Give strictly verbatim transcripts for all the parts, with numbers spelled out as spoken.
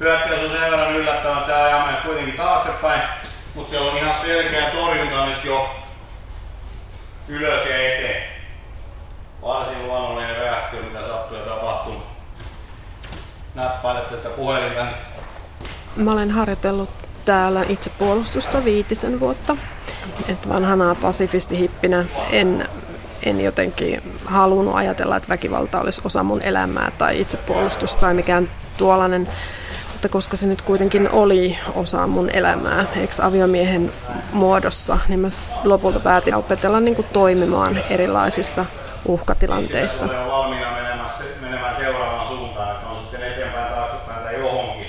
Hyökkäys on sen verran yllättävän, että se ajaa meidät kuitenkin taaksepäin, mutta siellä on ihan selkeä torjunta nyt jo ylös ja eteen. Varsin luonnollinen reaktio, mitä sattuu ja tapahtuu. Näppäilette sitä puhelinta. Mä olen harjoitellut täällä itsepuolustusta viitisen vuotta. Et vanhana pasifistihippinä en, en jotenkin halunnut ajatella, että väkivalta olisi osa mun elämää tai itsepuolustusta tai mikään tuollainen, mutta koska se nyt kuitenkin oli osa mun elämää, eikö aviomiehen muodossa, niin mä lopulta päätin opetella niin kuin toimimaan erilaisissa uhkatilanteissa. Sitten valmiina menemään seuraavaan suuntaan, että on sitten eteenpäin, taaksepäin tai johonkin.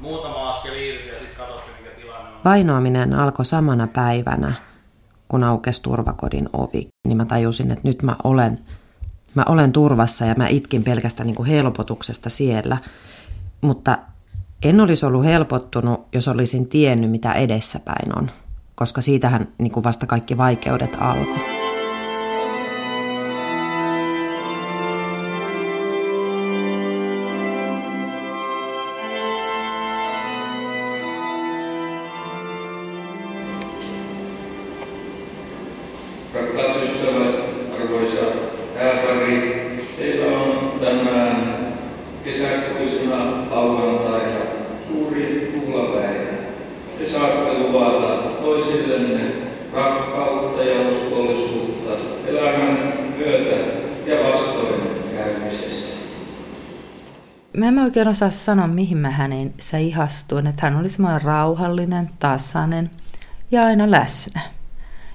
Muutama askel irti ja sitten katsottu, mikä tilanne on. Vainoaminen alkoi samana päivänä, kun aukesi turvakodin ovi, niin mä tajusin, että nyt mä olen Mä olen turvassa ja mä itkin pelkästä niin kuin helpotuksesta siellä, mutta en olisi ollut helpottunut, jos olisin tiennyt, mitä edessäpäin on, koska siitähän niin kuin vasta kaikki vaikeudet alkoi. Mä en oikein osaa sanoa, mihin mä hänen sä ihastuin, että hän oli semmoinen rauhallinen, tasainen ja aina läsnä.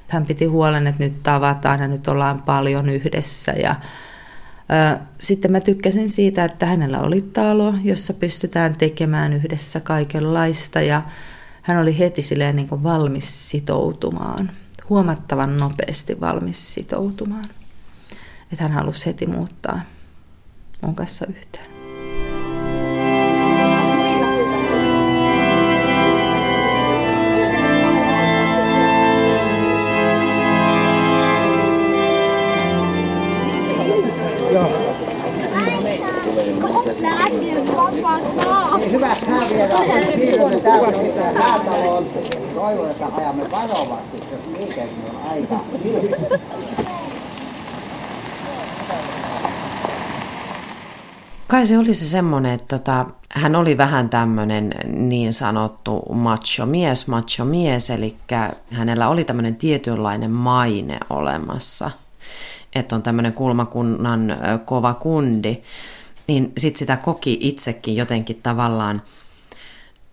Hän piti huolen, että nyt tavataan ja nyt ollaan paljon yhdessä. Ja, ää, sitten mä tykkäsin siitä, että hänellä oli talo, jossa pystytään tekemään yhdessä kaikenlaista ja hän oli heti silleen niin kuin valmis sitoutumaan, huomattavan nopeasti valmis sitoutumaan. Että hän halusi heti muuttaa mun kanssa yhteen. Kai se oli se semmoinen, että tota, hän oli vähän tämmöinen niin sanottu macho-mies, macho-mies, eli hänellä oli tämmöinen tietynlainen maine olemassa, että on tämmöinen kulmakunnan kova kundi, niin sitten sitä koki itsekin jotenkin tavallaan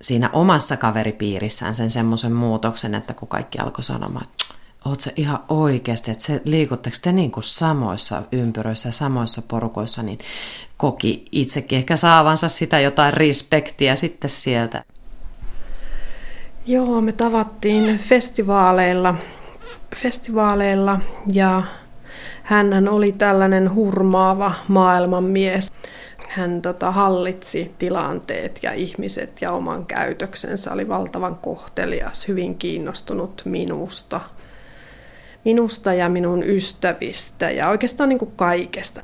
siinä omassa kaveripiirissään sen semmoisen muutoksen, että kun kaikki alkoi sanomaan, että oot sä ihan oikeasti, että se, liikutteko te niin kuin samoissa ympyröissä ja samoissa porukoissa, niin koki itsekin ehkä saavansa sitä jotain respektiä sitten sieltä. Joo, me tavattiin festivaaleilla, festivaaleilla ja hänhän oli tällainen hurmaava maailmanmies. Hän tota, hallitsi tilanteet ja ihmiset ja oman käytöksensä, oli valtavan kohtelias, hyvin kiinnostunut minusta, minusta ja minun ystävistä ja oikeastaan niin kuin kaikesta.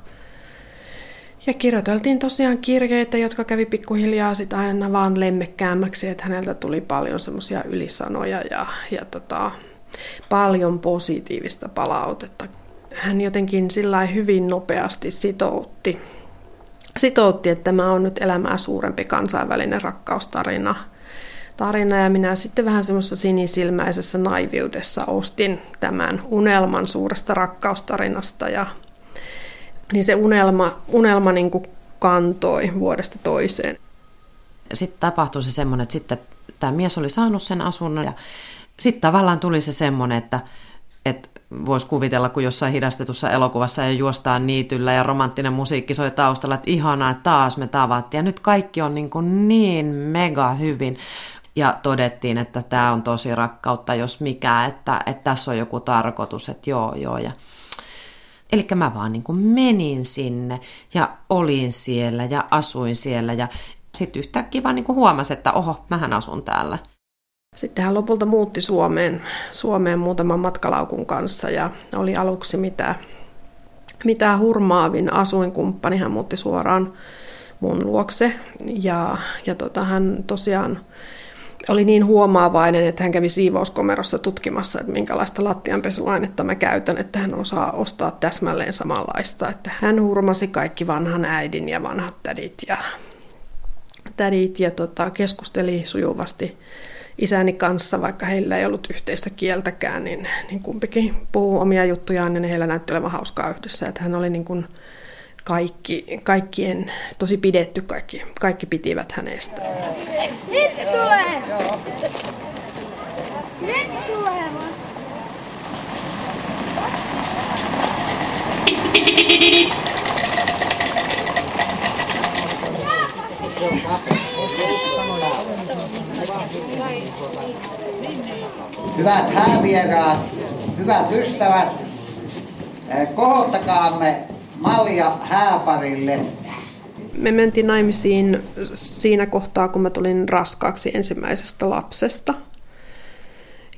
Ja kirjoiteltiin tosiaan kirjeitä, jotka kävi pikkuhiljaa sit aina vaan lemmekkäämmäksi, että häneltä tuli paljon semmoisia ylisanoja ja, ja tota, paljon positiivista palautetta. Hän jotenkin sillä hyvin nopeasti sitoutti. Sitoutti, että tämä on nyt elämää suurempi kansainvälinen rakkaustarina. Tarina, ja minä sitten vähän semmoisessa sinisilmäisessä naiviudessa ostin tämän unelman suuresta rakkaustarinasta. Ja, niin se unelma, unelma niin kuin kantoi vuodesta toiseen. Sitten tapahtui se semmoinen, että sitten tämä mies oli saanut sen asunnon ja sitten tavallaan tuli se semmoinen, että, että voisi kuvitella, kun jossain hidastetussa elokuvassa ja juostaan niityllä ja romanttinen musiikki soi taustalla, että ihanaa, että taas me tavattiin. Ja nyt kaikki on niin, kuin niin mega hyvin. Ja todettiin, että tämä on tosi rakkautta, jos mikä, että, että tässä on joku tarkoitus, että joo, joo. Ja... Eli mä vaan niin kuin menin sinne ja olin siellä ja asuin siellä ja sitten yhtäkkiä vaan niin kuin huomasin, että oho, mähän asun täällä. Sitten hän lopulta muutti Suomeen, Suomeen muutaman matkalaukun kanssa ja oli aluksi mitä, mitä hurmaavin asuinkumppani. Hän muutti suoraan mun luokse. Ja, ja tota, hän tosiaan oli niin huomaavainen, että hän kävi siivouskomerossa tutkimassa, että minkälaista lattianpesulainetta mä käytän, että hän osaa ostaa täsmälleen samanlaista. Että hän hurmasi kaikki vanhan äidin ja vanhat tädit ja, tädit ja tota, keskusteli sujuvasti isäni kanssa, vaikka heillä ei ollut yhteistä kieltäkään, niin, niin kumpikin puhuu omia juttujaan, niin heillä näytti olevan hauskaa yhdessä. Että hän oli niin kuin kaikki, kaikkien tosi pidetty, kaikki, kaikki pitivät hänestä. Nyt tulee! Nyt tulee! Hyvät häävieraat, hyvät ystävät, kohottakaamme malja hääparille. Me mentiin naimisiin siinä kohtaa, kun mä tulin raskaaksi ensimmäisestä lapsesta.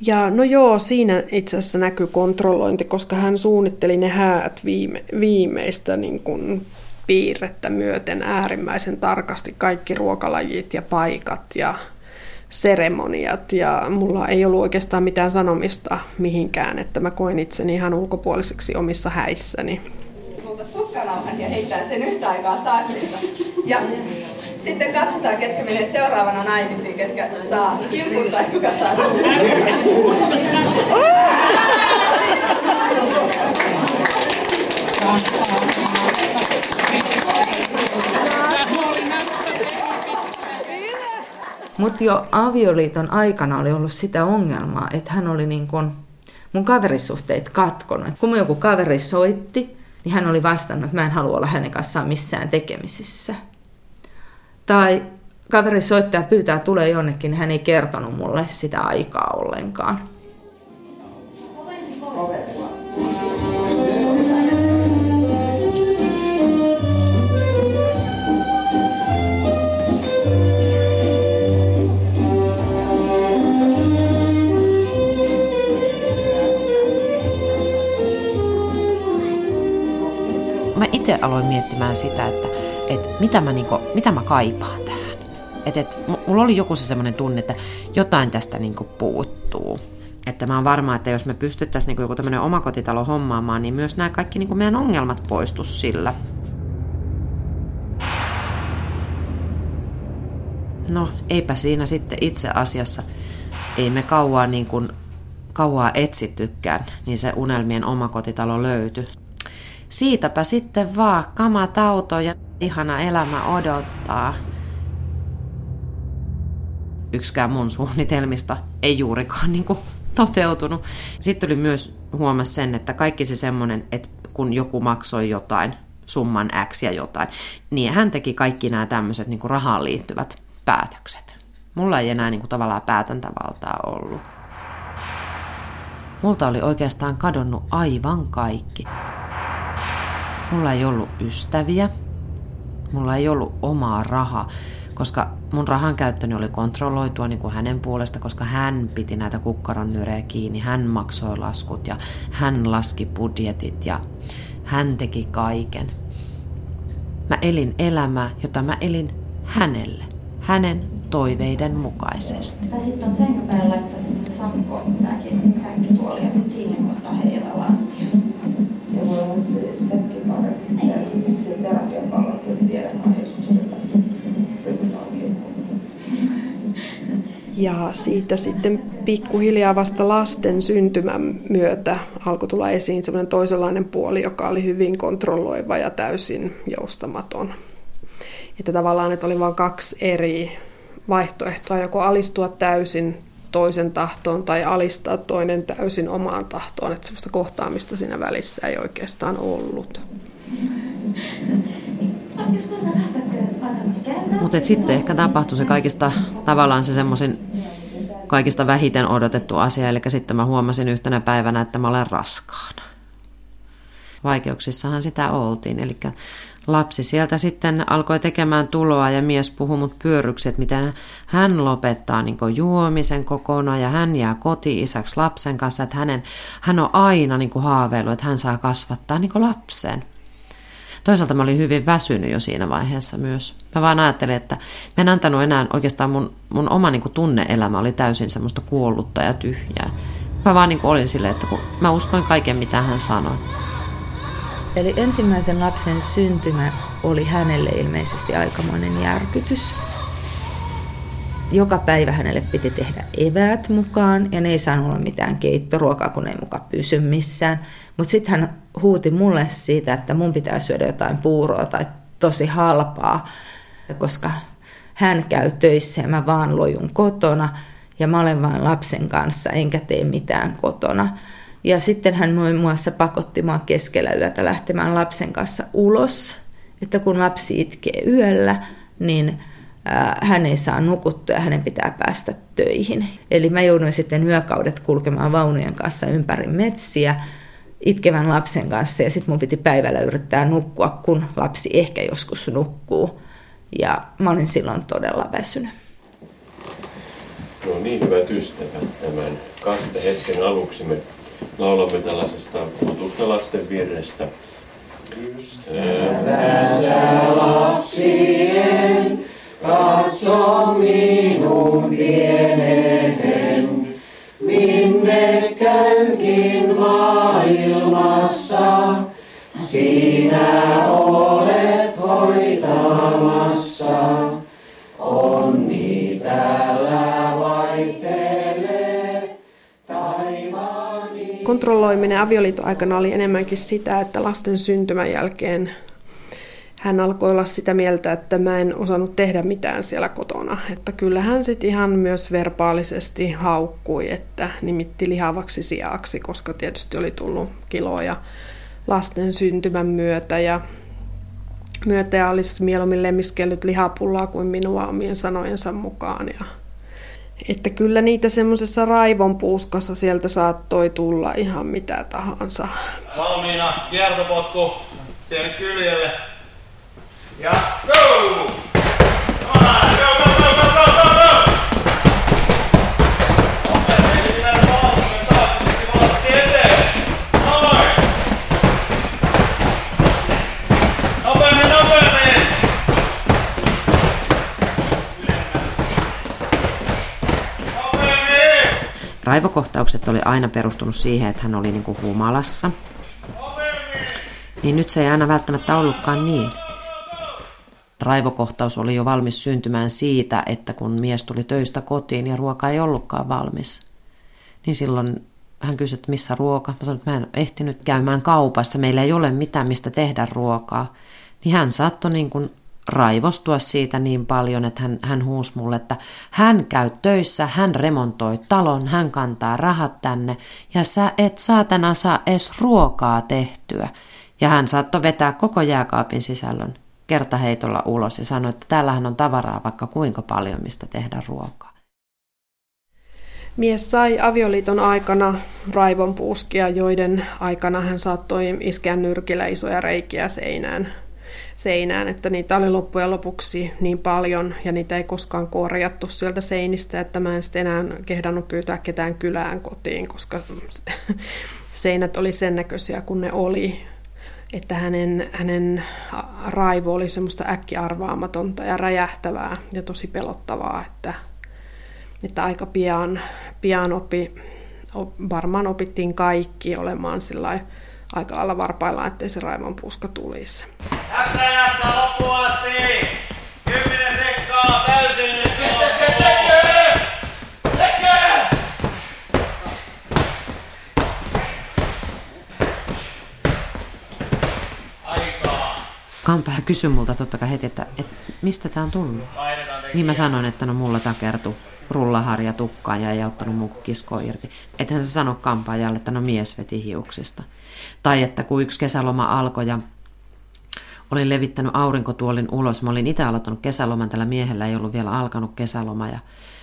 Ja no joo, siinä itse asiassa näkyy kontrollointi, koska hän suunnitteli ne häät viime, viimeistä niin kuin piirrettä myöten äärimmäisen tarkasti. Kaikki ruokalajit ja paikat ja seremoniat. Ja mulla ei ollut oikeastaan mitään sanomista mihinkään, että mä koin itseni ihan ulkopuoliseksi omissa häissäni. Sukkanauhan ja heittää sen yhtä aikaa taakseensa. Ja sitten katsotaan, ketkä menee seuraavana naimisiin, ketkä saa kirkun tai kuka saa sukkan. Mutta jo avioliiton aikana oli ollut sitä ongelmaa, että hän oli niin kun mun kaverisuhteet katkonut. Kun mun joku kaveri soitti, niin hän oli vastannut, että mä en halua olla hänen kanssaan missään tekemisissä. Tai kaveri soittaa ja pyytää tulee jonnekin, niin hän ei kertonut mulle sitä aikaa ollenkaan. Mä itse aloin miettimään sitä, että, että mitä, mä niinku, mitä mä kaipaan tähän. Että, että mulla oli joku se semmoinen tunne, että jotain tästä niinku puuttuu. Että mä oon varma, että jos me pystyttäisiin niinku joku tämmöinen omakotitalo hommaamaan, niin myös nämä kaikki niinku meidän ongelmat poistuisi sillä. No, eipä siinä sitten itse asiassa. Ei me kauaa, niinku, kauaa etsittykään, niin se unelmien omakotitalo löytyi. Siitäpä sitten vaan kamat autoon ja ihana elämä odottaa. Yksikään mun suunnitelmista ei juurikaan niin kuin toteutunut. Sitten tuli myös huomasi sen, että kaikki se semmoinen, että kun joku maksoi jotain, summan X ja jotain, niin hän teki kaikki nämä tämmöiset niin kuin rahaan liittyvät päätökset. Mulla ei enää niin kuin tavallaan päätäntävaltaa ollut. Multa oli oikeastaan kadonnut aivan kaikki. Mulla ei ollut ystäviä, mulla ei ollut omaa rahaa, koska mun rahan käyttöni oli kontrolloitua niin kuin hänen puolesta, koska hän piti näitä kukkaron nyrejä kiinni, hän maksoi laskut ja hän laski budjetit ja hän teki kaiken. Mä elin elämää, jota mä elin hänelle, hänen toiveiden mukaisesti. Tai sitten on sen päällä laittaa sinne sankoon säkin, säkin tuoli ja sitten siinä kohtaa heijata lantio. Se voi olla se säkki parempi. Se terapiapallo, kun tiedän, mä oon joskus sellaisen ryhmän oikein. Ja siitä sitten pikkuhiljaa vasta lasten syntymän myötä alkoi tulla esiin semmoinen toisenlainen puoli, joka oli hyvin kontrolloiva ja täysin joustamaton. Että tavallaan, että oli vain kaksi eri vaihtoehtoa, joko alistua täysin toisen tahtoon tai alistaa toinen täysin omaan tahtoon, että sellaista kohtaamista siinä välissä ei oikeastaan ollut. Mutta sitten ehkä tapahtui se kaikista, tavallaan se semmoisen kaikista vähiten odotettu asia, eli sitten mä huomasin yhtenä päivänä, että mä olen raskaana. Vaikeuksissahan sitä oltiin, eli lapsi sieltä sitten alkoi tekemään tuloa ja mies puhui mut pyörryksi, että miten hän lopettaa niin kuin juomisen kokonaan ja hän jää koti-isäksi lapsen kanssa, että hänen, hän on aina niin kuin haaveillut, että hän saa kasvattaa niin kuin lapsen. toisaalta mä olin hyvin väsynyt jo siinä vaiheessa myös. Mä vaan ajattelin, että mä en antanut enää oikeastaan mun, mun oma niin kuin tunne-elämä oli täysin semmoista kuollutta ja tyhjää. Mä vaan niin kuin olin silleen, että kun mä uskoin kaiken, mitä hän sanoi. Eli ensimmäisen lapsen syntymä oli hänelle ilmeisesti aikamoinen järkytys. Joka päivä hänelle piti tehdä eväät mukaan, ja ne ei saanut olla mitään keittoruokaa, kun ei muka pysy missään. Mutta sitten hän huuti mulle siitä, että mun pitää syödä jotain puuroa tai tosi halpaa, koska hän käy töissä ja mä vaan lojun kotona, ja mä olen vaan lapsen kanssa, enkä tee mitään kotona. Ja sitten hän muun muassa pakotti mua keskellä yötä lähtemään lapsen kanssa ulos, että kun lapsi itkee yöllä, niin hän ei saa nukuttua ja hänen pitää päästä töihin. Eli mä jouduin sitten yökaudet kulkemaan vaunujen kanssa ympäri metsiä itkevän lapsen kanssa, ja sitten mun piti päivällä yrittää nukkua, kun lapsi ehkä joskus nukkuu. Ja mä olin silloin todella väsynyt. No niin, hyvät ystävät, tämän kastehetken aluksi me laulamme tällaisesta tutusta lasten virrestä. Ystävänsä lapsien, katso minun pienehen, minne käynkin maailmassa, sinä olet hoitamassa. Onni täällä vaihtelee taivaani. Kontrolloiminen avioliiton aikana oli enemmänkin sitä, että lasten syntymän jälkeen hän alkoi olla sitä mieltä, että mä en osannut tehdä mitään siellä kotona. Että kyllähän sitten ihan myös verbaalisesti haukkui, että nimitti lihavaksi siaksi, koska tietysti oli tullut kiloja lasten syntymän myötä. Ja myötä ja olisi mieluummin lemmiskellyt lihapullaa kuin minua omien sanojensa mukaan. Ja että kyllä niitä semmoisessa raivon puuskassa sieltä saattoi tulla ihan mitä tahansa. Valmiina, kiertopotku siellä kyljelle. Ja go! Raivokohtaukset oli aina perustunut siihen, että hän oli niin kuin humalassa. Niin nyt se ei aina välttämättä ollutkaan niin. Raivokohtaus oli jo valmis syntymään siitä, että kun mies tuli töistä kotiin ja ruoka ei ollutkaan valmis, niin silloin hän kysyi, että missä ruoka. Mä sanoin, että mä en ole ehtinyt käymään kaupassa, meillä ei ole mitään, mistä tehdä ruokaa. Niin hän saattoi niin kuin raivostua siitä niin paljon, että hän, hän huusi mulle, että hän käy töissä, hän remontoi talon, hän kantaa rahat tänne ja sä et saatana saa edes ruokaa tehtyä. Ja hän saattoi vetää koko jääkaapin sisällön kertaheitolla ulos ja sanoi, että täällähän on tavaraa vaikka kuinka paljon, mistä tehdä ruokaa. Mies sai avioliiton aikana raivonpuuskia, joiden aikana hän saattoi iskeä nyrkillä isoja reikiä seinään. seinään, että niitä oli loppujen lopuksi niin paljon ja niitä ei koskaan korjattu sieltä seinistä, että mä en sitten enää kehdannut pyytää ketään kylään kotiin, koska seinät oli sen näköisiä kuin ne oli. Että hänen, hänen raivo oli semmoista äkkiarvaamatonta ja räjähtävää ja tosi pelottavaa, että, että aika pian, pian opi, op, varmaan opittiin kaikki olemaan sillai aika lailla varpaillaan, ettei se raivon puuska tulisi. Jaksa, jaksa, loppuun asti! Kymmenen sekkaa, täysin nyt loppuun! Kampaa kysyi multa totta kai heti, että, että mistä tää on tullut. Niin mä sanoin, että no mulla takertu rullaharja tukkaan ja ei auttanut mun kiskoa irti. Ethän se sano kampaajalle, että no mies veti hiuksista. Tai että kun yksi kesäloma alkoi ja olin levittänyt aurinkotuolin ulos. Mä olin itse aloittanut kesäloman, tällä miehellä ei ollut vielä alkanut kesäloma. Ja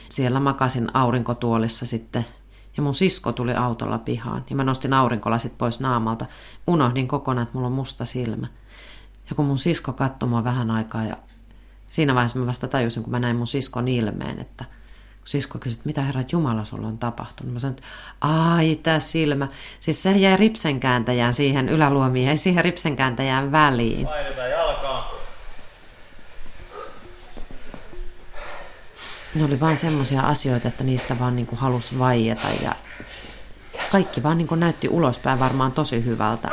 siellä makasin aurinkotuolissa sitten. Ja mun sisko tuli autolla pihaan. Ja mä nostin aurinkolasit pois naamalta. Unohdin kokonaan, että mulla on musta silmä. Ja kun mun sisko katsoi mua vähän aikaa ja siinä vaiheessa mä vasta tajusin, kun mä näin mun siskon ilmeen, että sisko kysyi, että mitä herrat Jumala sulla on tapahtunut. Mä sanoin, että ai tää silmä. Siis se jäi ripsenkääntäjään siihen yläluomiin, jäi siihen ripsenkääntäjään väliin. Painetaan jalkaan. Ne oli vaan semmoisia asioita, että niistä vaan niin kuin halusi vaieta ja kaikki vaan niin kuin näytti ulospäin varmaan tosi hyvältä.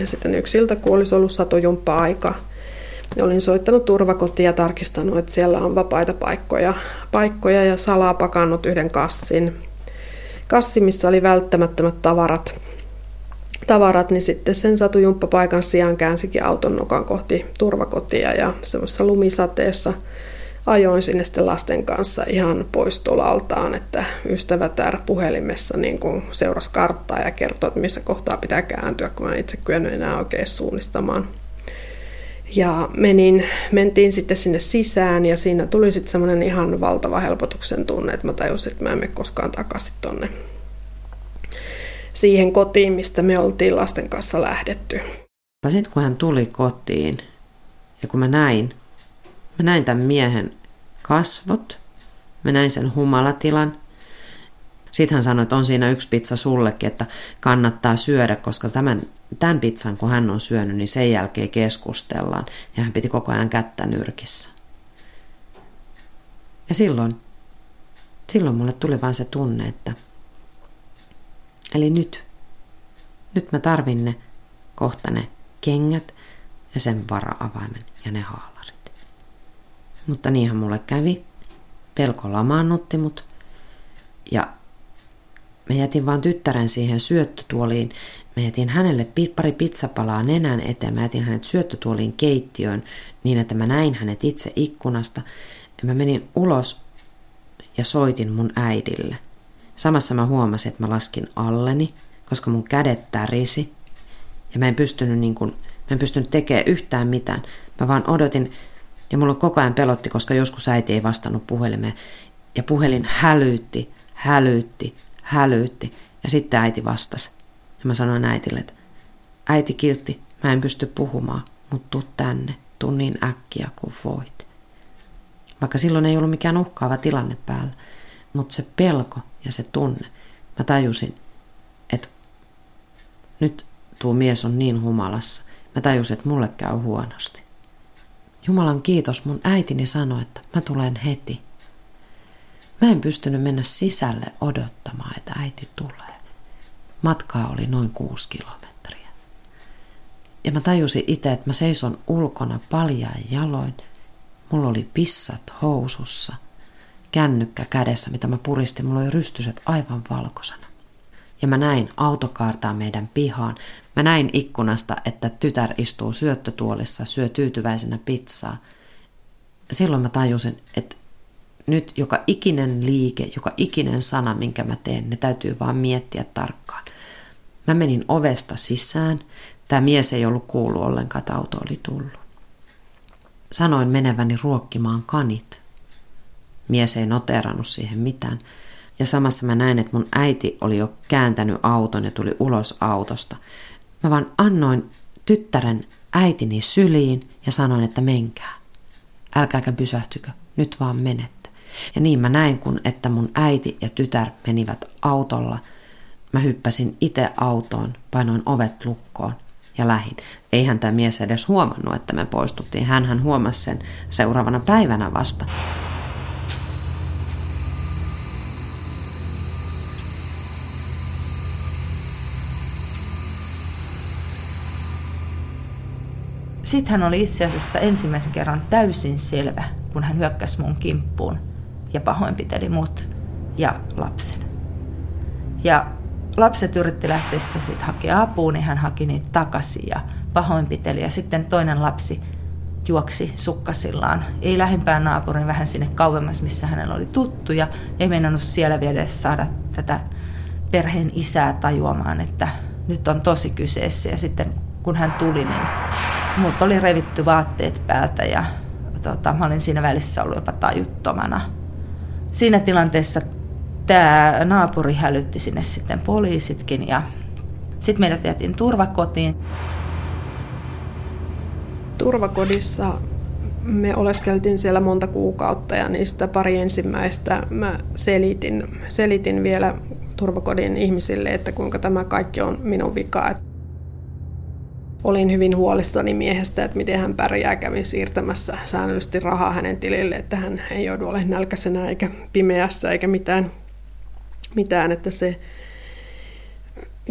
Ja sitten yksi ilta, kun olisi ollut satujumppa-aika, olin soittanut turvakotiin ja tarkistanut, että siellä on vapaita paikkoja, paikkoja ja salaa pakannut yhden kassin. Kassi, missä oli välttämättömät tavarat, tavarat niin sitten sen satujumppapaikan sijaan käänsikin auton nokan kohti turvakotia ja semmoisessa lumisateessa ajoin sinne sitten lasten kanssa ihan pois tolaltaan, että ystävä täällä puhelimessa niin kun seurasi karttaa ja kertoi, että missä kohtaa pitää kääntyä, kun mä itse kyllä en enää oikein suunnistamaan. Ja menin, mentiin sitten sinne sisään ja siinä tuli sitten semmoinen ihan valtava helpotuksen tunne, että mä tajusin, että mä en mene koskaan takaisin tonne siihen kotiin, mistä me oltiin lasten kanssa lähdetty. Sitten kun hän tuli kotiin ja kun mä näin, mä näin tämän miehen kasvot, mä näin sen humalatilan. Sitten hän sanoi, että on siinä yksi pizza sullekin, että kannattaa syödä, koska tämän, tämän pizzan, kun hän on syönyt, niin sen jälkeen keskustellaan. Ja hän piti koko ajan kättä nyrkissä. Ja silloin, silloin mulle tuli vain se tunne, että eli nyt, nyt mä tarvin ne, kohta ne kengät ja sen vara-avaimen ja ne haalarit. Mutta niinhän mulle kävi. Pelko lamaannutti mut. Ja mä jätin vaan tyttären siihen syöttötuoliin. Mä jätin hänelle pari pizzapalaa nenän eteen. Mä jätin hänet syöttötuoliin keittiöön niin, että mä näin hänet itse ikkunasta. Ja mä menin ulos ja soitin mun äidille. Samassa mä huomasin, että mä laskin alleni, koska mun kädet tärisi. Ja mä en pystynyt, niin kun, mä en pystynyt tekemään yhtään mitään. Mä vaan odotin ja mulla koko ajan pelotti, koska joskus äiti ei vastannut puhelimeen. Ja puhelin hälytti. Hälytti, hälytti. Ja sitten äiti vastasi. Ja mä sanoin äitille, että äiti kiltti, mä en pysty puhumaan, mutta tuu tänne, tuu niin äkkiä kuin voit. Vaikka silloin ei ollut mikään uhkaava tilanne päällä, mutta se pelko ja se tunne, mä tajusin, että nyt tuo mies on niin humalassa. Mä tajusin, että mulle käy huonosti. Jumalan kiitos, mun äitini sanoi, että mä tulen heti. Mä en pystynyt mennä sisälle odottamaan, että äiti tulee. Matkaa oli noin kuusi kilometriä. Ja mä tajusin itse, että mä seison ulkona paljain jaloin. Mulla oli pissat housussa, kännykkä kädessä, mitä mä puristin. Mulla oli rystyset aivan valkoisena. Ja mä näin autokaartaa meidän pihaan. Mä näin ikkunasta, että tytär istuu syöttötuolissa, syö tyytyväisenä pizzaa. Silloin mä tajusin, että nyt joka ikinen liike, joka ikinen sana, minkä mä teen, ne täytyy vaan miettiä tarkkaan. Mä menin ovesta sisään. Tämä mies ei ollut kuullut ollenkaan, että auto oli tullut. Sanoin meneväni ruokkimaan kanit. Mies ei noteerannut siihen mitään. Ja samassa mä näin, että mun äiti oli jo kääntänyt auton ja tuli ulos autosta. Mä vaan annoin tyttären äitini syliin ja sanoin, että menkää. Älkääkä pysähtykö, nyt vaan menet. Ja niin mä näin, kun että mun äiti ja tytär menivät autolla. Mä hyppäsin itse autoon, painoin ovet lukkoon ja lähdin. Eihän tämä mies edes huomannut, että me poistuttiin. Hänhän huomasi sen seuraavana päivänä vasta. Sitten hän oli itse asiassa ensimmäisen kerran täysin selvä, kun hän hyökkäsi mun kimppuun ja pahoinpiteli mut ja lapsen. Ja lapset yritti lähteä sitä sitten hakemaan apua, niin hän haki niitä takaisin ja pahoinpiteli. Ja sitten toinen lapsi juoksi sukkasillaan, ei lähimpään naapurin, vähän sinne kauemmas, missä hänellä oli tuttuja. Ei meinannut siellä vielä edes saada tätä perheen isää tajuamaan, että nyt on tosi kyseessä. Ja sitten kun hän tuli, niin mut oli revitty vaatteet päältä ja tota, mä olin siinä välissä ollut jopa tajuttomana. Siinä tilanteessa tämä naapuri hälytti sinne sitten poliisitkin ja Sitten meidät vietiin turvakotiin. Turvakodissa me oleskeltiin siellä monta kuukautta ja niistä pari ensimmäistä mä selitin, selitin vielä turvakodin ihmisille, että kuinka tämä kaikki on minun vika. Olin hyvin huolissani miehestä, että miten hän pärjää, kävin siirtämässä säännöllisesti rahaa hänen tilille, että hän ei joudu olemaan nälkäisenä eikä pimeässä eikä mitään, mitään että se...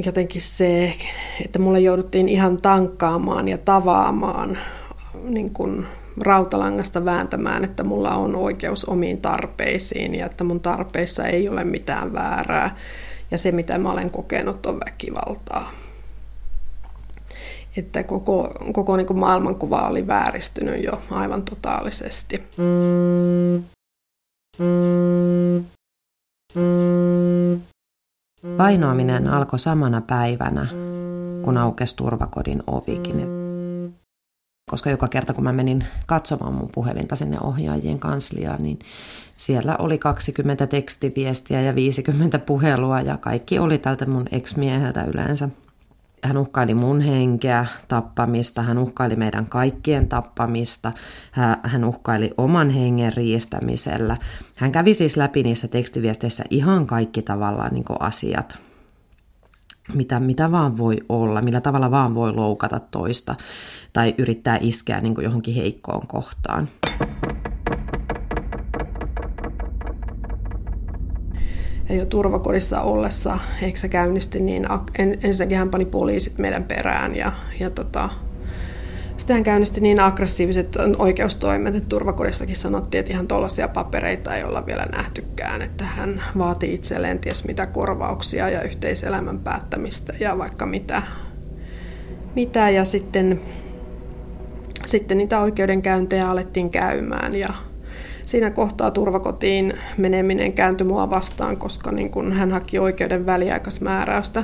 Jotenkin se, että mulle jouduttiin ihan tankkaamaan ja tavaamaan, niin kuin rautalangasta vääntämään, että mulla on oikeus omiin tarpeisiin ja että mun tarpeissa ei ole mitään väärää. Ja se, mitä mä olen kokenut, on väkivaltaa. Että koko, koko niin kuin maailmankuva oli vääristynyt jo aivan totaalisesti. Mm. Mm. Mm. Vainoaminen alkoi samana päivänä, kun aukesi turvakodin ovikin. Koska joka kerta, kun mä menin katsomaan mun puhelinta sinne ohjaajien kansliaan, niin siellä oli kaksikymmentä tekstiviestiä ja viisikymmentä puhelua ja kaikki oli tältä mun ex-mieheltä yleensä. Hän uhkaili mun henkeä tappamista, hän uhkaili meidän kaikkien tappamista, hän uhkaili oman hengen riistämisellä. Hän kävi siis läpi niissä tekstiviesteissä ihan kaikki tavallaan niin kuin asiat, mitä, mitä vaan voi olla, millä tavalla vaan voi loukata toista tai yrittää iskeä niin kuin johonkin heikkoon kohtaan. Ja jo turvakodissa ollessa, eikö se käynnisti, niin ensinnäkin hän pani poliisit meidän perään ja, ja tota, sitten hän käynnisti niin aggressiiviset oikeustoimet, että turvakodissakin sanottiin, että ihan tuollaisia papereita ei olla vielä nähtykään, että hän vaati itselleen ties mitä korvauksia ja yhteiselämän päättämistä ja vaikka mitä. mitä. Ja sitten, sitten niitä oikeudenkäyntejä alettiin käymään ja siinä kohtaa turvakotiin meneminen kääntyi mua vastaan, koska niin kun hän haki oikeuden väliaikaismääräystä,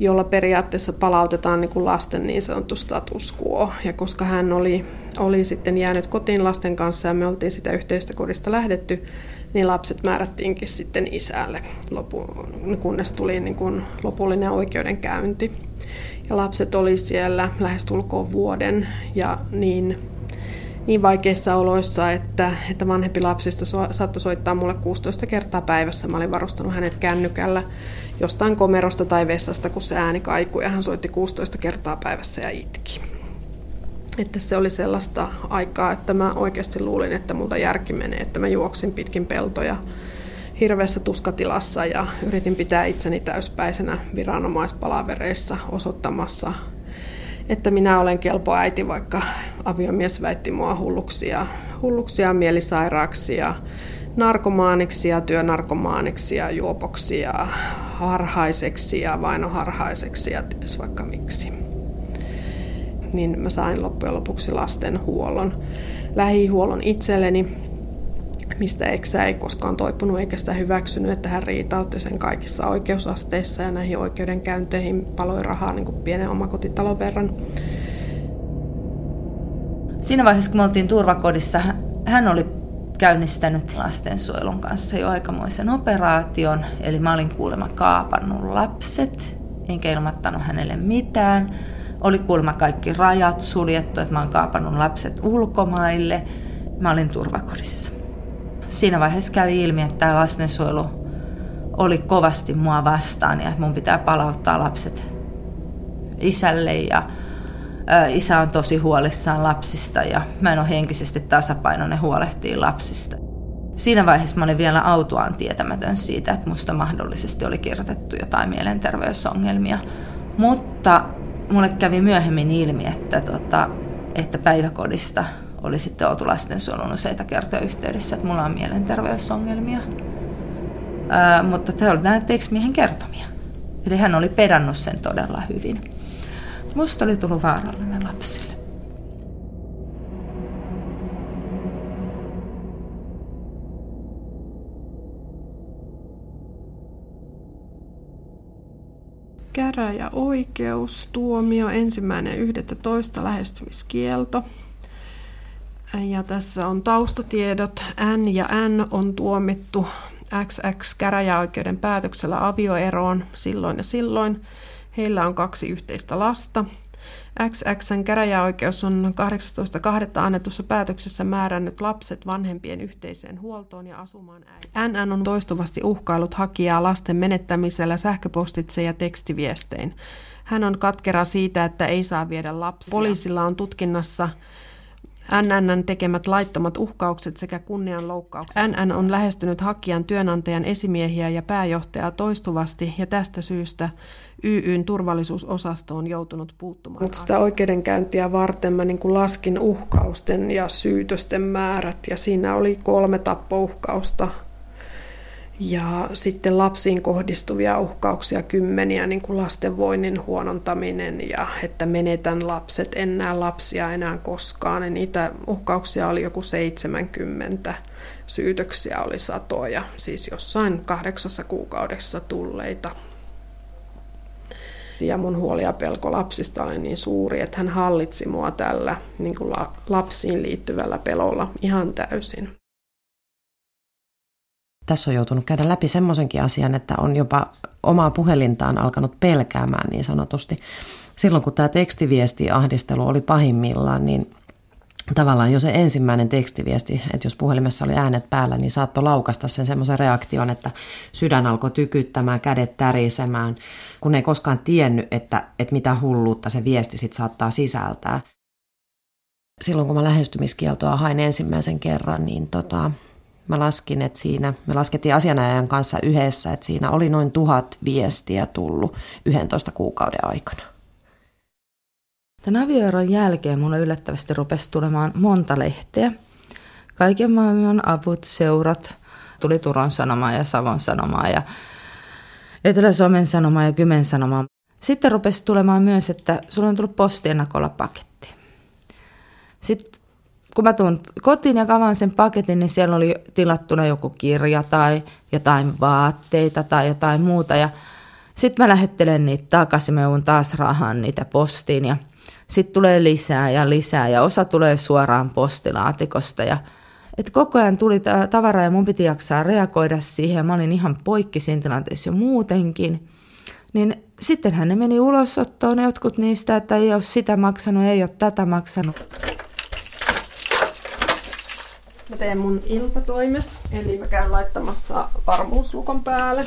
jolla periaatteessa palautetaan niin kun lasten niin sanottu status quo. Ja koska hän oli, oli sitten jäänyt kotiin lasten kanssa ja me oltiin sitä yhteistä kodista lähdetty, niin lapset määrättiinkin sitten isälle, lopu, kunnes tuli niin kun lopullinen oikeudenkäynti. Ja lapset oli siellä lähestulkoon vuoden ja niin... Niin vaikeissa oloissa, että, että vanhempi lapsista so, saattoi soittaa mulle kuusitoista kertaa päivässä. Mä olin varustanut hänet kännykällä jostain komerosta tai vessasta, kun se ääni kaikui. Ja hän soitti kuusitoista kertaa päivässä ja itki. Että se oli sellaista aikaa, että mä oikeasti luulin, että multa järki menee. Että mä juoksin pitkin peltoja hirveässä tuskatilassa ja yritin pitää itseni täyspäisenä viranomaispalavereissa osoittamassa, että minä olen kelpo äiti, vaikka aviomies väitti mua hulluksi ja, hulluksi ja mielisairaaksi ja narkomaaniksi ja työnarkomaaniksi ja juopoksi ja harhaiseksi ja vainoharhaiseksi ja ties vaikka miksi. Niin mä sain loppujen lopuksi lastenhuollon, lähihuollon itselleni, mistä eksä ei koskaan toipunut eikä sitä hyväksynyt, että hän riitautti sen kaikissa oikeusasteissa ja näihin oikeudenkäynteihin paloi rahaa niin kuin pienen omakotitalon verran. Siinä vaiheessa, kun me oltiin turvakodissa, hän oli käynnistänyt lastensuojelun kanssa jo aikamoisen operaation, eli mä olin kuulemma kaapannut lapset, enkä ilmoittanut hänelle mitään. Oli kuulemma kaikki rajat suljettu, että mä olen kaapannut lapset ulkomaille. Mä olin turvakodissa. Siinä vaiheessa kävi ilmi, että tämä lastensuojelu oli kovasti mua vastaan ja että mun pitää palauttaa lapset isälle ja ää, isä on tosi huolissaan lapsista ja mä en ole henkisesti tasapainoinen huolehtii lapsista. Siinä vaiheessa mä olin vielä autuaan tietämätön siitä, että musta mahdollisesti oli kirjoitettu jotain mielenterveysongelmia, mutta mulle kävi myöhemmin ilmi, että, tota, että päiväkodista oli sitten oltu lastensuojelun useita kertoja yhteydessä, että mulla on mielenterveysongelmia. Ää, mutta tämä oli näin miehen kertomia. Eli hän oli pedannut sen todella hyvin. Musta oli tullut vaarallinen lapsille. Käräjäoikeus, tuomio, ensimmäinen yhdettä toista lähestymiskielto. Ja tässä on taustatiedot. N ja N on tuomittu X X käräjäoikeuden päätöksellä avioeroon silloin ja silloin Heillä on kaksi yhteistä lasta. X X:n käräjäoikeus on kahdeksastoista toinen annetussa päätöksessä määrännyt lapset vanhempien yhteiseen huoltoon ja asumaan äidin. N N on toistuvasti uhkaillut hakijaa lasten menettämisellä sähköpostitse ja tekstiviestein. Hän on katkera siitä, että ei saa viedä lapsia. Poliisilla on tutkinnassa N N:n tekemät laittomat uhkaukset sekä kunnianloukkaukset. N N on lähestynyt hakijan työnantajan esimiehiä ja pääjohtajaa toistuvasti ja tästä syystä Y Y:n turvallisuusosasto on joutunut puuttumaan. Mutta sitä oikeudenkäyntiä varten mä niin kuin laskin uhkausten ja syytösten määrät ja siinä oli kolme tappouhkausta ja sitten lapsiin kohdistuvia uhkauksia kymmeniä, niin kuin lastenvoinnin huonontaminen ja että menetän lapset, en näe lapsia enää koskaan. Ja niitä uhkauksia oli joku seitsemänkymmentä, syytöksiä oli satoja, siis jossain kahdeksassa kuukaudessa tulleita. Ja mun huoli ja pelko lapsista oli niin suuri, että hän hallitsi mua tällä niin kuin lapsiin liittyvällä pelolla ihan täysin. Tässä on joutunut käydä läpi semmoisenkin asian, että on jopa omaa puhelintaan alkanut pelkäämään niin sanotusti. Silloin kun tämä tekstiviestiahdistelu oli pahimmillaan, niin tavallaan jo se ensimmäinen tekstiviesti, että jos puhelimessa oli äänet päällä, niin saattoi laukaista sen semmoisen reaktion, että sydän alkoi tykyttämään, kädet tärisemään, kun ei koskaan tiennyt, että, että mitä hulluutta se viesti sit saattaa sisältää. Silloin kun mä lähestymiskieltoa hain ensimmäisen kerran, niin tota... Mä laskin, että siinä, me laskettiin asianajajan kanssa yhdessä, että siinä oli noin tuhat viestiä tullut yksitoista kuukauden aikana. Tämän avioeron jälkeen mulle yllättävästi rupesi tulemaan monta lehteä. Kaiken maailman avut, seurat, tuli Turun Sanomaa ja Savon Sanomaa ja Etelä-Suomen Sanomaa ja Kymen Sanomaa. Sitten rupesi tulemaan myös, että sulla on tullut postiennakolla paketti. Sitten kun mä tuun kotiin ja kavaan sen paketin, niin siellä oli tilattuna joku kirja tai jotain vaatteita tai jotain muuta. Ja sitten mä lähettelen niitä takaisin, mä uun taas rahaan niitä postiin ja sitten tulee lisää ja lisää ja osa tulee suoraan postilaatikosta. Ja, et koko ajan tuli tavaraa ja mun piti jaksaa reagoida siihen. Mä olin ihan poikki siinä tilanteessa jo muutenkin. Niin sittenhän ne meni ulosottoon jotkut niistä, että ei ole sitä maksanut, ei ole tätä maksanut. Mä teen mun iltatoimet, eli mä käyn laittamassa varmuuslukon päälle.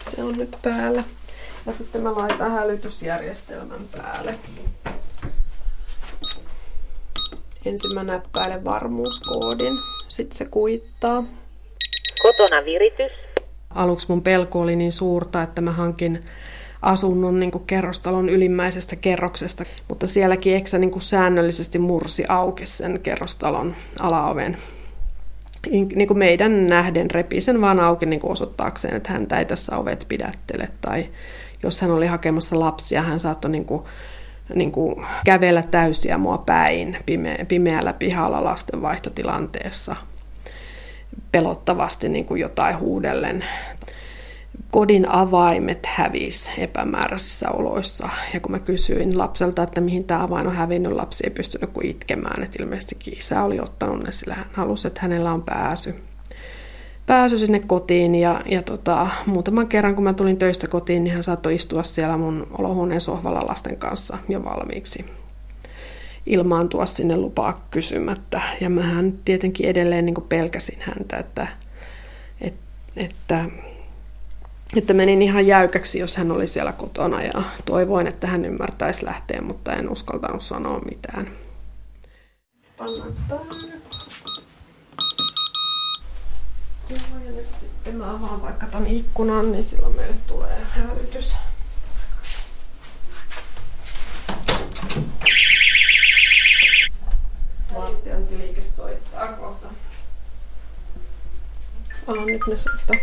Se on nyt päällä. Ja sitten mä laitan hälytysjärjestelmän päälle. Ensin mä näppäilen varmuuskoodin, sitten se kuittaa. Kotona viritys. Aluksi mun pelko oli niin suurta, että mä hankin asunnon niin kuin kerrostalon ylimmäisestä kerroksesta, mutta sielläkin eksä niin kuin säännöllisesti mursi auki sen kerrostalon alaoven. Niin kuin meidän nähden repi sen vaan auki niin kuin osoittaakseen, että häntä ei tässä ovet pidättele. Tai jos hän oli hakemassa lapsia, hän saattoi niin kuin, niin kuin kävellä täysiä mua päin pime- pimeällä pihalla lastenvaihtotilanteessa. Pelottavasti niin kuin jotain huudellen. Kodin avaimet hävisi epämääräisissä oloissa. Ja kun mä kysyin lapselta, että mihin tämä avain on hävinnyt, lapsi ei pystynyt kuin itkemään. Et ilmeisestikin isä oli ottanut ne, sillä hän halusi, että hänellä on pääsy, pääsy sinne kotiin. Ja, ja tota, muutaman kerran, kun mä tulin töistä kotiin, niin hän saattoi istua siellä mun olohuoneen sohvalla lasten kanssa jo valmiiksi. Ilmaantua sinne lupaa kysymättä. Ja mähän tietenkin edelleen niin kuin pelkäsin häntä, että, että, että, että menin ihan jäykäksi, jos hän oli siellä kotona. Ja toivoin, että hän ymmärtäisi lähteä, mutta en uskaltanut sanoa mitään. Pannaan päälle. Ja nyt sitten mä avaan vaikka ton ikkunan, niin silloin meille tulee hälytys. Vartiointiliike soittaa kohta. Ah, nyt ne soittaa.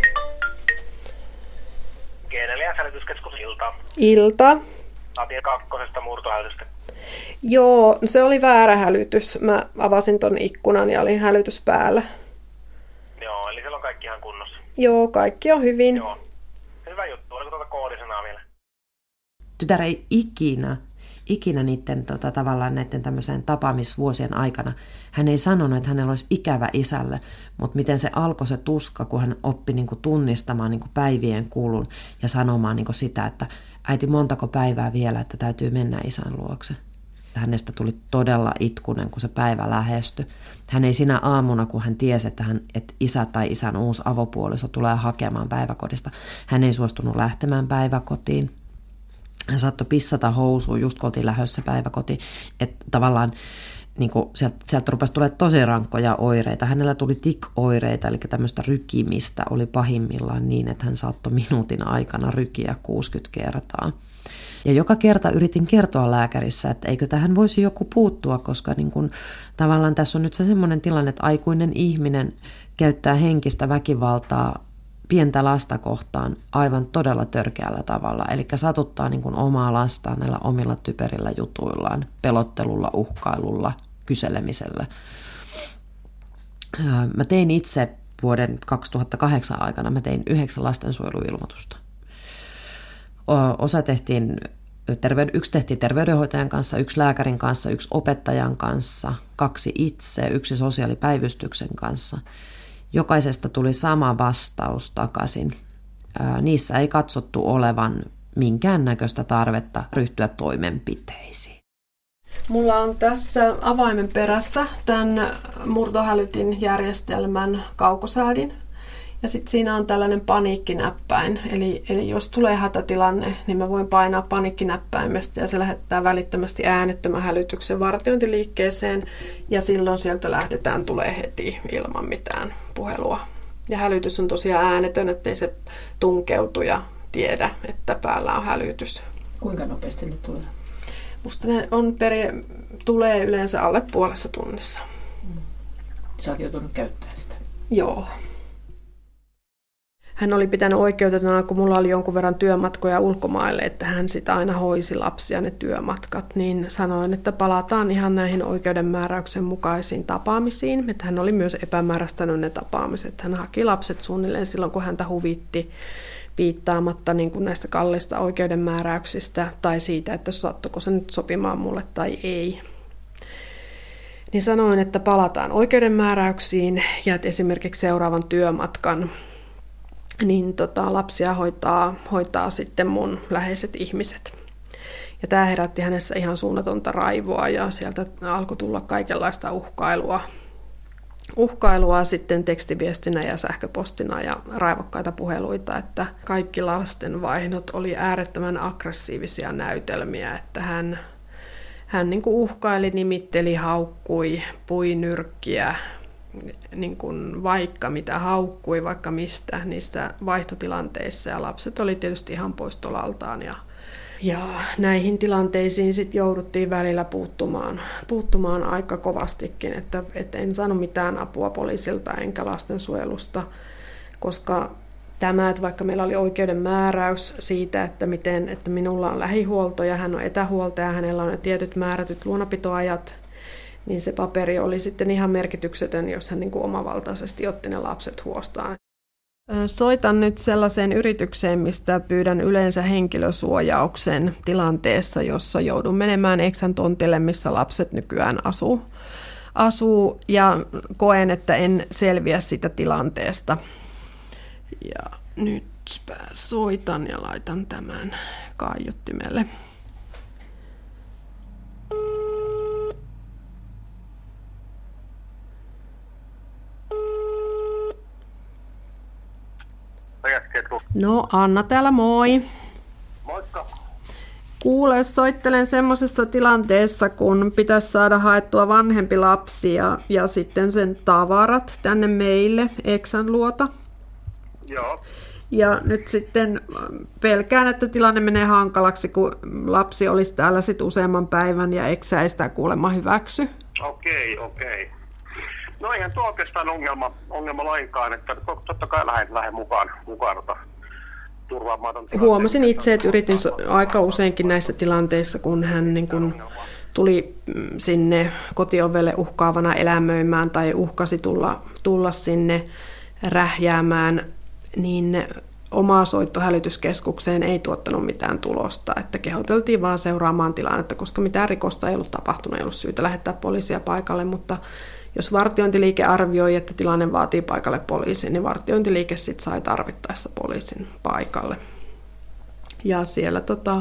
Kieleliä säilytyskeskus Ilta. Ilta. Tatie kakkosesta murtohälytystä. Joo, se oli väärä hälytys. Mä avasin ton ikkunan ja oli hälytys päällä. Joo, eli siellä on kaikki ihan kunnossa. Joo, kaikki on hyvin. Joo. Hyvä juttu. Oliko tuota koodisena vielä? Tytär ei ikinä ikinä niiden tota, tavallaan näiden tämmöiseen tapaamisvuosien aikana. Hän ei sanonut, että hänellä olisi ikävä isälle, mutta miten se alkoi se tuska, kun hän oppi niin kuin tunnistamaan niin kuin päivien kulun ja sanomaan niin kuin sitä, että äiti, montako päivää vielä, että täytyy mennä isän luokse. Hänestä tuli todella itkunen, kun se päivä lähestyi. Hän ei sinä aamuna, kun hän tiesi, että, hän, että isä tai isän uusi avopuoliso tulee hakemaan päiväkodista. Hän ei suostunut lähtemään päiväkotiin. Hän saattoi pissata housuun, just kun oltiin lähdössä päiväkotiin. Että tavallaan niin kuin sieltä, sieltä rupesi tulemaan tosi rankkoja oireita. Hänellä tuli tik-oireita, eli tämmöistä rykimistä oli pahimmillaan niin, että hän saattoi minuutin aikana rykiä kuusikymmentä kertaa. Ja joka kerta yritin kertoa lääkärissä, että eikö tähän voisi joku puuttua, koska niin kun, tavallaan tässä on nyt se semmoinen tilanne, että aikuinen ihminen käyttää henkistä väkivaltaa pientä lasta kohtaan aivan todella törkeällä tavalla. Eli satuttaa niin kun omaa lastaan näillä omilla typerillä jutuillaan, pelottelulla, uhkailulla, kyselemisellä. Mä tein itse vuoden kaksituhattakahdeksan aikana, mä tein yhdeksän lastensuojeluilmoitusta. Osa tehtiin, yksi tehtiin terveydenhoitajan kanssa, yksi lääkärin kanssa, yksi opettajan kanssa, kaksi itse, yksi sosiaalipäivystyksen kanssa. Jokaisesta tuli sama vastaus takaisin. Niissä ei katsottu olevan minkäännäköistä tarvetta ryhtyä toimenpiteisiin. Mulla on tässä avaimen perässä tämän murtohälytin järjestelmän kaukosäädin. Ja sitten siinä on tällainen paniikkinäppäin, eli, eli jos tulee hätätilanne, niin mä voin painaa paniikkinäppäimestä ja se lähettää välittömästi äänettömän hälytyksen vartiointiliikkeeseen ja silloin sieltä lähdetään, tulee heti ilman mitään puhelua. Ja hälytys on tosiaan äänetön, ettei se tunkeutu ja tiedä, että päällä on hälytys. Kuinka nopeasti ne tulee? Musta ne on peria- tulee yleensä alle puolessa tunnissa. Mm. Sä oot joutunut käyttämään sitä? Joo. Hän oli pitänyt oikeutetuna, kun mulla oli jonkun verran työmatkoja ulkomaille, että hän sitä aina hoisi lapsia ne työmatkat, niin sanoin, että palataan ihan näihin oikeudenmääräyksen mukaisiin tapaamisiin. Että hän oli myös epämäärästänyt ne tapaamiset. Hän haki lapset suunnilleen silloin, kun häntä huvitti piittaamatta niin kuin näistä kalliista oikeudenmääräyksistä tai siitä, että sattuiko se nyt sopimaan mulle tai ei. Niin sanoin, että palataan oikeudenmääräyksiin ja että esimerkiksi seuraavan työmatkan niin tota, lapsia hoitaa, hoitaa sitten mun läheiset ihmiset. Ja tämä herätti hänessä ihan suunnatonta raivoa ja sieltä alkoi tulla kaikenlaista uhkailua. Uhkailua sitten tekstiviestinä ja sähköpostina ja raivokkaita puheluita, että kaikki lasten vaihdot oli äärettömän aggressiivisia näytelmiä, että hän, hän niin kuin uhkaili, nimitteli, haukkui, pui nyrkkiä. Niin kuin vaikka mitä haukkui, vaikka mistä niissä vaihtotilanteissa ja lapset oli tietysti ihan pois tolaltaan ja, ja näihin tilanteisiin sit jouduttiin välillä puuttumaan, puuttumaan aika kovastikin, että, että en saanut mitään apua poliisilta enkä lastensuojelusta, koska tämä, että vaikka meillä oli oikeuden määräys siitä, että, miten, että minulla on lähihuolto ja hän on etähuoltaja ja hänellä on tietyt määrätyt luonapitoajat, niin se paperi oli sitten ihan merkityksetön, jos hän niin kuin omavaltaisesti otti ne lapset huostaan. Soitan nyt sellaiseen yritykseen, mistä pyydän yleensä henkilösuojauksen tilanteessa, jossa joudun menemään eksän tontille, missä lapset nykyään asuu, asuu ja koen, että en selviä sitä tilanteesta. Ja nyt soitan ja laitan tämän kaiuttimelle. No, Anna täällä, moi. Moikka. Kuule, soittelen semmoisessa tilanteessa, kun pitäisi saada haettua vanhempi lapsi ja, ja sitten sen tavarat tänne meille, eksän luota. Joo. Ja nyt sitten pelkään, että tilanne menee hankalaksi, kun lapsi olisi täällä sit useamman päivän ja eksä ei sitä kuulemma hyväksy. Okei, okay, okei. Okay. No eihän tuo oikeastaan ongelma, ongelma lainkaan, että totta kai lähden, lähden mukaan, mukaan turvaamaan tämän tilanteen. Huomasin itse, että yritin aika useinkin näissä tilanteissa, kun hän niin kun tuli sinne kotiovelle uhkaavana elämöimään tai uhkasi tulla, tulla sinne rähjäämään, niin oma soitto hälytyskeskukseen ei tuottanut mitään tulosta, että kehoteltiin vaan seuraamaan tilannetta, koska mitään rikosta ei ollut tapahtunut, ei ollut syytä lähettää poliisia paikalle, mutta jos vartiointiliike arvioi, että tilanne vaatii paikalle poliisin, niin vartiointiliike sit sai tarvittaessa poliisin paikalle. Ja siellä tota,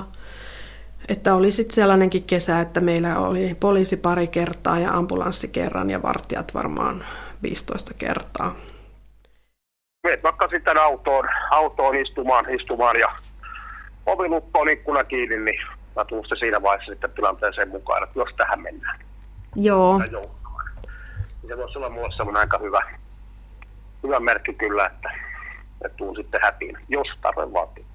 että oli sitten sellainenkin kesä, että meillä oli poliisi pari kertaa ja ambulanssi kerran ja vartijat varmaan viisitoista kertaa. Meet vaikka sitten autoon, autoon istumaan, istumaan ja ovilukko on ikkuna kiinni, niin mä tuun se siinä vaiheessa sitten tilanteeseen mukaan, että jos tähän mennään. Joo. Niin se voisi olla mulle semmoinen aika hyvä, hyvä merkki kyllä, että, että tuun sitten hätiin, jos tarve vaatii.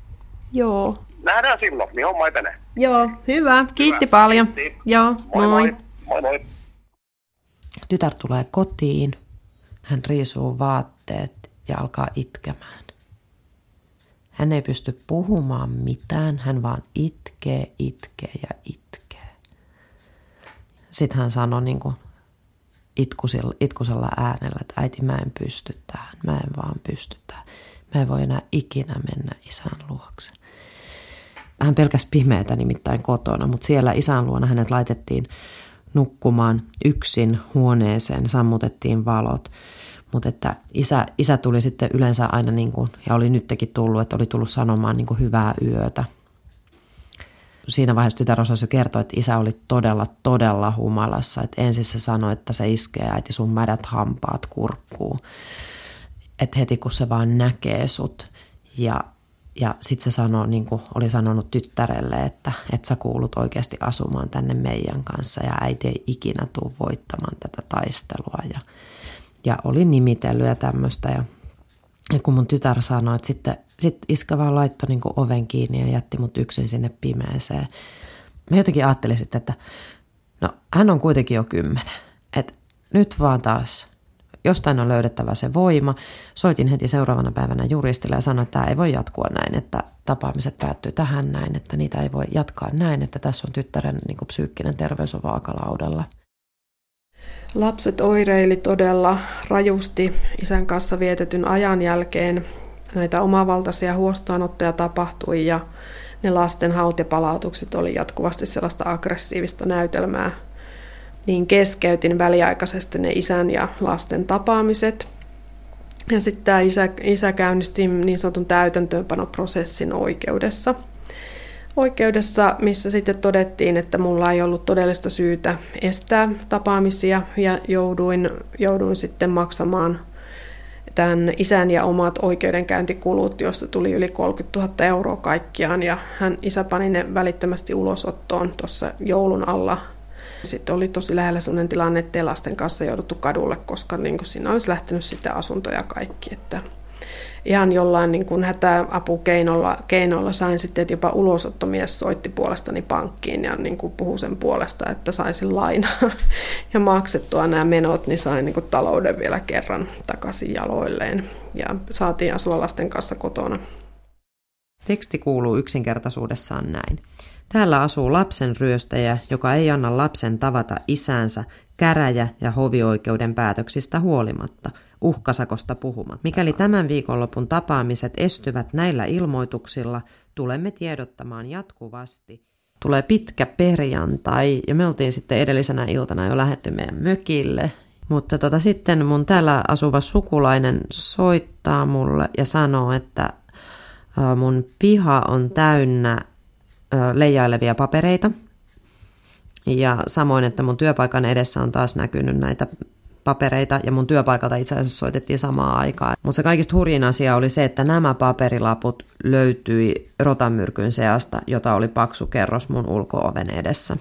Joo. Nähdään silloin, niin homma etenee. Joo, hyvä. Kiitti hyvä. Paljon. Kiitti. Joo, moi moi. Moi. Moi moi. Tytär tulee kotiin, hän riisuu vaatteet ja alkaa itkemään. Hän ei pysty puhumaan mitään, hän vaan itkee, itkee ja itkee. Sitten hän sanoo niin kuin itkusella, itkusella äänellä, että äiti mä en pysty tähän, mä en vaan pysty tähän. Mä en voi enää ikinä mennä isän luokse. Hän pelkäsi pimeätä nimittäin kotona, mutta siellä isän luona hänet laitettiin nukkumaan yksin huoneeseen, sammutettiin valot. Mutta että isä, isä tuli sitten yleensä aina, niin kuin, ja oli nytkin tullut, että oli tullut sanomaan niin kuin hyvää yötä. Siinä vaiheessa tytär osasi jo kertoa, että isä oli todella, todella humalassa. Et ensin se sanoi, että se iskee äiti sun mädät hampaat kurkkuun. Että heti kun se vaan näkee sut. Ja, ja sitten se sanoi, niin kuin oli sanonut tyttärelle, että, että sä kuulut oikeasti asumaan tänne meidän kanssa. Ja äiti ei ikinä tule voittamaan tätä taistelua ja... Ja oli nimitellyt ja tämmöistä. Ja, ja kun mun tytär sanoi, että sitten sit iskä vaan laittoi niin kuin oven kiinni ja jätti mut yksin sinne pimeäseen. Mä jotenkin ajattelin sitten, että no hän on kuitenkin jo kymmenen. Että nyt vaan taas jostain on löydettävä se voima. Soitin heti seuraavana päivänä juristille ja sanoin, että tämä ei voi jatkua näin. Että tapaamiset päättyy tähän näin, että niitä ei voi jatkaa näin. Että tässä on tyttären niin kuin psyykkinen terveys on vaakalaudalla. Lapset oireili todella rajusti isän kanssa vietetyn ajan jälkeen. Näitä omavaltaisia huostaanottoja tapahtui ja ne lasten hautepalautukset oli jatkuvasti sellaista aggressiivista näytelmää. Niin keskeytin väliaikaisesti ne isän ja lasten tapaamiset. Ja sitten tämä isä, isä käynnisti niin sanotun täytäntöönpanoprosessin oikeudessa. Oikeudessa, missä sitten todettiin, että mulla ei ollut todellista syytä estää tapaamisia ja jouduin, jouduin sitten maksamaan tämän isän ja omat oikeudenkäyntikulut, joista tuli yli kolmekymmentätuhatta euroa kaikkiaan ja hän isä pani ne välittömästi ulosottoon tuossa joulun alla. Sitten oli tosi lähellä sellainen tilanne, ettei lasten kanssa jouduttu kadulle, koska niin kuin siinä olisi lähtenyt sitten asuntoja kaikki, että... Ihan jollain niin kuin hätäapukeinolla keinoilla sain sitten, että jopa ulosottomies soitti puolestani pankkiin ja niin kuin puhui sen puolesta, että saisin lainaa ja maksettua nämä menot, niin sain niin kuin talouden vielä kerran takaisin jaloilleen ja saatiin asua lasten kanssa kotona. Teksti kuuluu yksinkertaisuudessaan näin. Täällä asuu lapsen ryöstäjä, joka ei anna lapsen tavata isäänsä käräjä- ja hovioikeuden päätöksistä huolimatta, uhkasakosta puhumatta. Mikäli tämän viikonlopun tapaamiset estyvät näillä ilmoituksilla, tulemme tiedottamaan jatkuvasti. Tulee pitkä perjantai ja me oltiin sitten edellisenä iltana jo lähdetty meidän mökille. Mutta tota, sitten mun täällä asuva sukulainen soittaa mulle ja sanoo, että mun piha on täynnä leijailevia papereita ja samoin, että mun työpaikan edessä on taas näkynyt näitä papereita ja mun työpaikalta itse asiassa soitettiin samaan aikaan. Mutta se kaikista hurjin asia oli se, että nämä paperilaput löytyi rotamyrkyn seasta, jota oli paksu kerros mun ulko-oven edessä.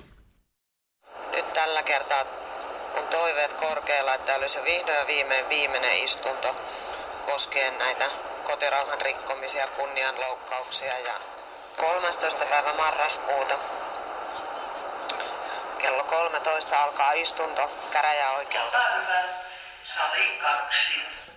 Nyt tällä kertaa on toiveet korkealla, että oli se vihdoin ja viimein viimeinen istunto koskien näitä kotirauhan rikkomisia, kunnianloukkauksia ja kolmastoista päivä marraskuuta kello kolmetoista alkaa istunto käräjäoikeudessa.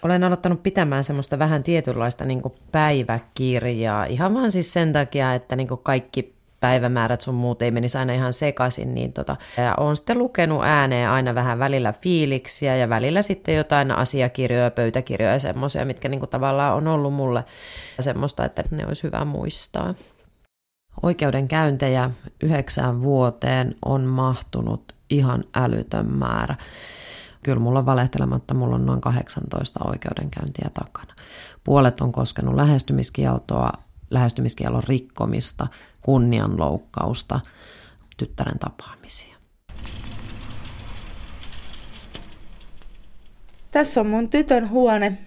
Olen aloittanut pitämään semmoista vähän tietynlaista niin kuin päiväkirjaa. Ihan vaan siis sen takia, että niin kuin kaikki päivämäärät sun muut ei menisi aina ihan sekaisin, niin tota, ja on sitten lukenut ääneen aina vähän välillä fiiliksiä ja välillä sitten jotain asiakirjoja, pöytäkirjoja ja semmoisia, mitkä niinku tavallaan on ollut mulle semmoista, että ne olisi hyvä muistaa. Oikeudenkäyntejä yhdeksään vuoteen on mahtunut ihan älytön määrä. Kyllä mulla valehtelematta, mulla on noin kahdeksantoista oikeudenkäyntiä takana. Puolet on koskenut lähestymiskieltoa, lähestymiskielon rikkomista, kunnianloukkausta, tyttären tapaamisia. Tässä on mun tytön huone.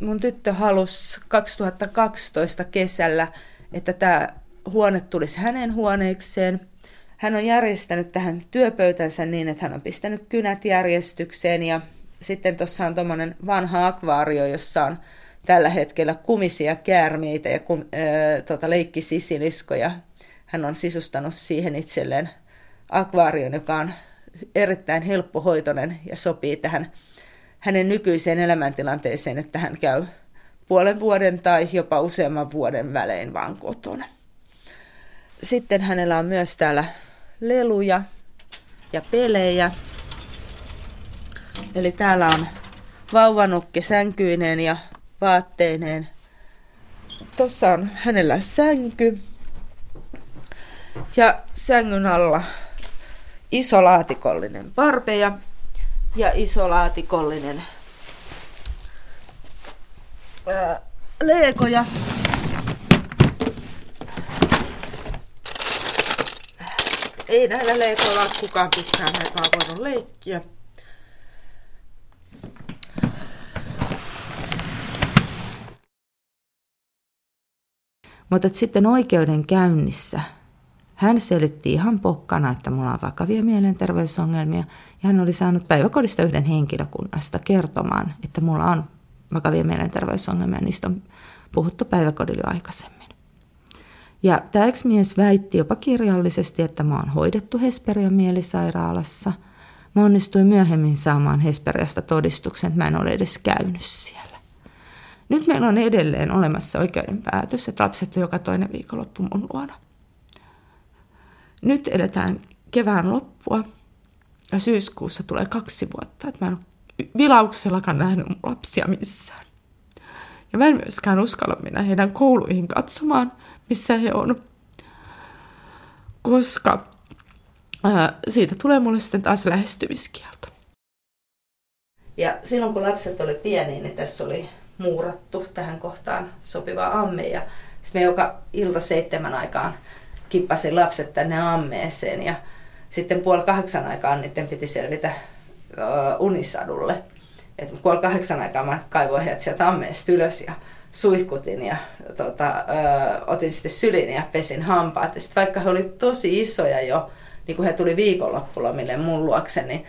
Mun tyttö halusi kaksituhattakaksitoista kesällä, että tämä huone tulisi hänen huoneekseen. Hän on järjestänyt tähän työpöytänsä niin, että hän on pistänyt kynät järjestykseen, ja sitten tuossa on tuommoinen vanha akvaario, jossa on tällä hetkellä kumisia käärmeitä ja kum, äh, tota, leikkisisiliskoja. Hän on sisustanut siihen itselleen akvaarion, joka on erittäin helppohoitoinen ja sopii tähän hänen nykyiseen elämäntilanteeseen, että hän käy puolen vuoden tai jopa useamman vuoden välein vaan kotona. Sitten hänellä on myös täällä leluja ja pelejä. Eli täällä on vauvanukki sänkyineen ja vaatteineen. Tuossa on hänellä sänky. Ja sängyn alla iso laatikollinen parpeja ja iso laatikollinen ää, leegoja. Ei näillä leikoilla ole kukaan pitkään aikaa voinut leikkiä. Mutta sitten oikeudenkäynnissä hän selitti ihan pokkana, että mulla on vakavia mielenterveysongelmia. Ja hän oli saanut päiväkodista yhden henkilökunnasta kertomaan, että mulla on vakavia mielenterveysongelmia. Niistä on puhuttu päiväkodilla aikaisemmin. Ja tämä ex-mies väitti jopa kirjallisesti, että mä oon hoidettu Hesperian mielisairaalassa. Mä onnistuin myöhemmin saamaan Hesperiasta todistuksen, että mä en ole edes käynyt siellä. Nyt meillä on edelleen olemassa oikeudenpäätös, että lapset on joka toinen viikonloppu mun luona. Nyt eletään kevään loppua ja syyskuussa tulee kaksi vuotta, että mä en ole vilauksellakaan nähnyt mun lapsia missään. Ja mä en myöskään uskalla mennä heidän kouluihin katsomaan, missä he on, koska ää, siitä tulee mulle sitten taas lähestymiskielto. Ja silloin kun lapset oli pieniä, niin tässä oli muurattu tähän kohtaan sopiva amme. Ja sitten me joka ilta seitsemän aikaan kippasin lapset tänne ammeeseen ja sitten puoli kahdeksan aikaan niiden piti selvitä ää, unisadulle. Et puoli kahdeksan aikaan mä kaivoin heidät sieltä ammeesta ylös ja suihkutin ja tota, ö, otin sitten sylin ja pesin hampaat. Ja sitten vaikka he olivat tosi isoja jo, niin kun he tuli viikonloppulomille mun luokse, niin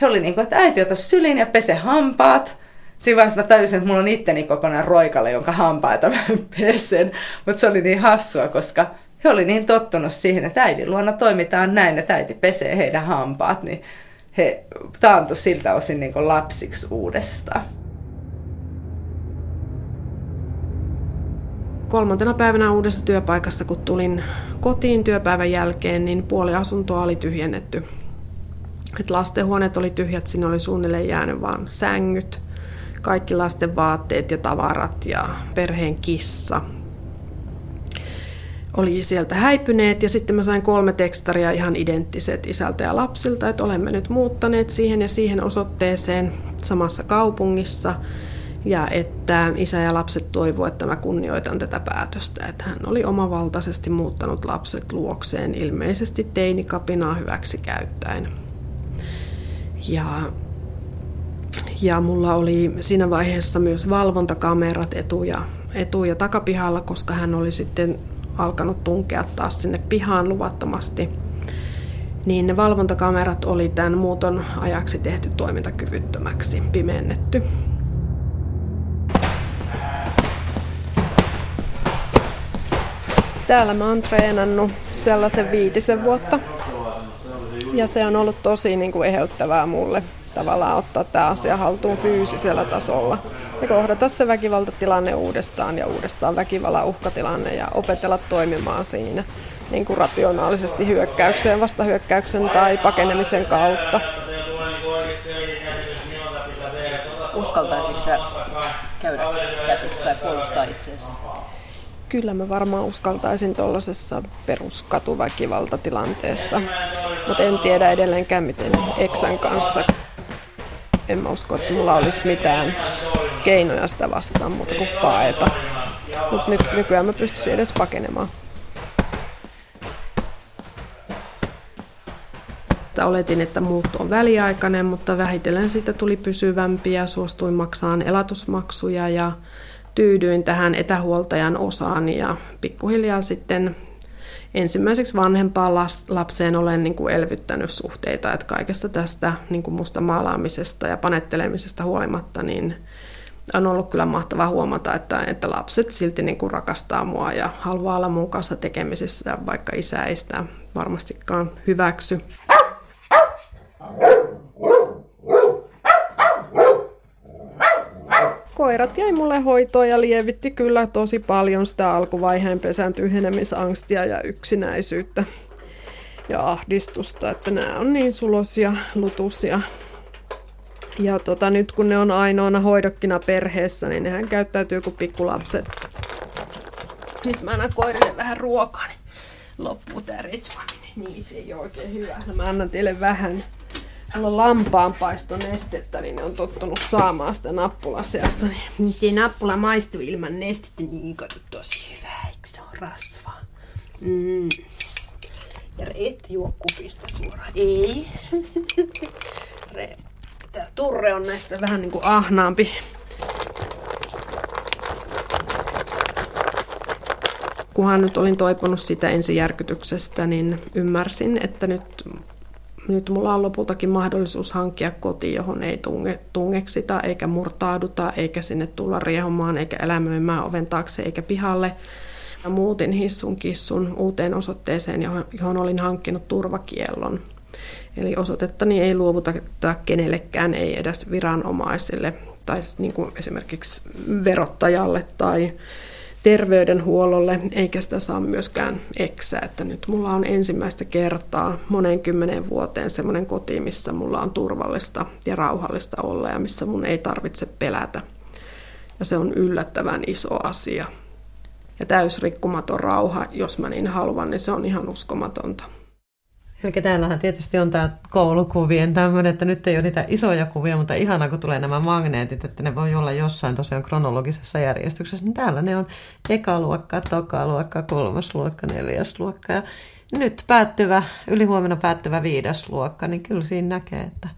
he oli niin kuin, että äiti, ota sylin ja pese hampaat. Siinä vaiheessa mä tajusin, että mulla on itteni kokonaan roikalla, jonka hampaita mä pesen. Mutta se oli niin hassua, koska he oli niin tottunut siihen, että äidin luona toimitaan näin, että äiti pesee heidän hampaat. Niin he taantui siltä osin niin kuin lapsiksi uudestaan. Kolmantena päivänä uudessa työpaikassa, kun tulin kotiin työpäivän jälkeen, niin puoli asuntoa oli tyhjennetty. Et lastenhuoneet oli tyhjät, sinne oli suunnilleen jäänyt vaan sängyt, kaikki lasten vaatteet ja tavarat ja perheen kissa oli sieltä häipyneet. Ja sitten mä sain kolme tekstaria ihan identtiset isältä ja lapsilta, että olemme nyt muuttaneet siihen ja siihen osoitteeseen samassa kaupungissa. Ja että isä ja lapset toivoo, että mä kunnioitan tätä päätöstä, että hän oli omavaltaisesti muuttanut lapset luokseen, ilmeisesti teinikapinaa hyväksi käyttäen. Ja, ja mulla oli siinä vaiheessa myös valvontakamerat etu- ja, etu- ja takapihalla, koska hän oli sitten alkanut tunkea taas sinne pihaan luvattomasti. Niin ne valvontakamerat oli tämän muuton ajaksi tehty toimintakyvyttömäksi, pimennetty. Täällä mä oon treenannut sellaisen viitisen vuotta ja se on ollut tosi niin kuin eheyttävää mulle tavallaan ottaa tämä asia haltuun fyysisellä tasolla ja kohdata se väkivaltatilanne uudestaan ja uudestaan väkivallan uhkatilanne ja opetella toimimaan siinä. niin kuin rationaalisesti hyökkäykseen, vastahyökkäyksen tai pakenemisen kautta. Uskaltaisitko sä käydä käsiksi tai puolustaa itseäsi? Kyllä mä varmaan uskaltaisin tuollaisessa peruskatuväkivaltatilanteessa, mutta en tiedä edelleenkään miten eksän kanssa. En mä usko, että mulla olisi mitään keinoja sitä vastaan muuta kuin paeta. Mutta nyt nykyään mä pystyisin edes pakenemaan. Oletin, että muutto on väliaikainen, mutta vähitellen siitä tuli pysyvämpi ja suostuin maksamaan elatusmaksuja ja tyydyin tähän etähuoltajan osaan ja pikkuhiljaa sitten ensimmäiseksi vanhempaan lapseen olen niin kuin elvyttänyt suhteita, että kaikesta tästä niin kuin musta maalaamisesta ja panettelemisesta huolimatta niin on ollut kyllä mahtavaa huomata, että, että lapset silti niin kuin rakastaa mua ja haluaa olla mun kanssa tekemisissä, vaikka isä ei sitä varmastikaan hyväksy. Koirat jäi mulle hoitoon ja lievitti kyllä tosi paljon sitä alkuvaiheen pesän tyhjenemisangstia ja yksinäisyyttä ja ahdistusta, että nämä on niin sulosia, lutusia. Ja tota, nyt kun ne on ainoana hoidokkina perheessä, niin nehän käyttäytyy kuin pikkulapset. Nyt mä annan koirille vähän ruokaa, niin loppuu tää resuaminen. Niin se ei ole oikein hyvä. No, mä annan teille vähän. Mulla on lampaanpaistonestettä, niin ne on tottunut saamaan sitä nappulaseassa. Nyt ei nappula maistu ilman nestettä, niin kato tosi hyvää, eikö se ole rasvaa? Mm. Ja et juo kupista suoraan. Ei. Tää turre on näistä vähän niinku ahnaampi. Kunhan nyt olin toipunut sitä ensijärkytyksestä, niin ymmärsin, että nyt... Nyt mulla on lopultakin mahdollisuus hankkia koti, johon ei tunge, tungeksita, eikä murtauduta, eikä sinne tulla riehomaan, eikä elämöimään oven taakse, eikä pihalle. Ja muutin hissun kissun uuteen osoitteeseen, johon, johon olin hankkinut turvakiellon. Eli osoitettani ei luovuta kenellekään, ei edes viranomaisille, tai niin kuin esimerkiksi verottajalle tai terveydenhuollolle, eikä sitä saa myöskään eksää, että nyt mulla on ensimmäistä kertaa moneen kymmeneen vuoteen semmoinen koti, missä mulla on turvallista ja rauhallista olla ja missä mun ei tarvitse pelätä. Ja se on yllättävän iso asia. Ja täysrikkumaton rauha, jos mä niin haluan, niin se on ihan uskomatonta. Eli täällähän tietysti on tämä koulukuvien tämmöinen, että nyt ei ole niitä isoja kuvia, mutta ihanaa, kun tulee nämä magneetit, että ne voi olla jossain tosiaan kronologisessa järjestyksessä. Niin täällä ne on ekaluokka, tokaluokka, kolmasluokka, neljäsluokka ja nyt päättyvä, ylihuomenna päättyvä viidesluokka, niin kyllä siinä näkee, että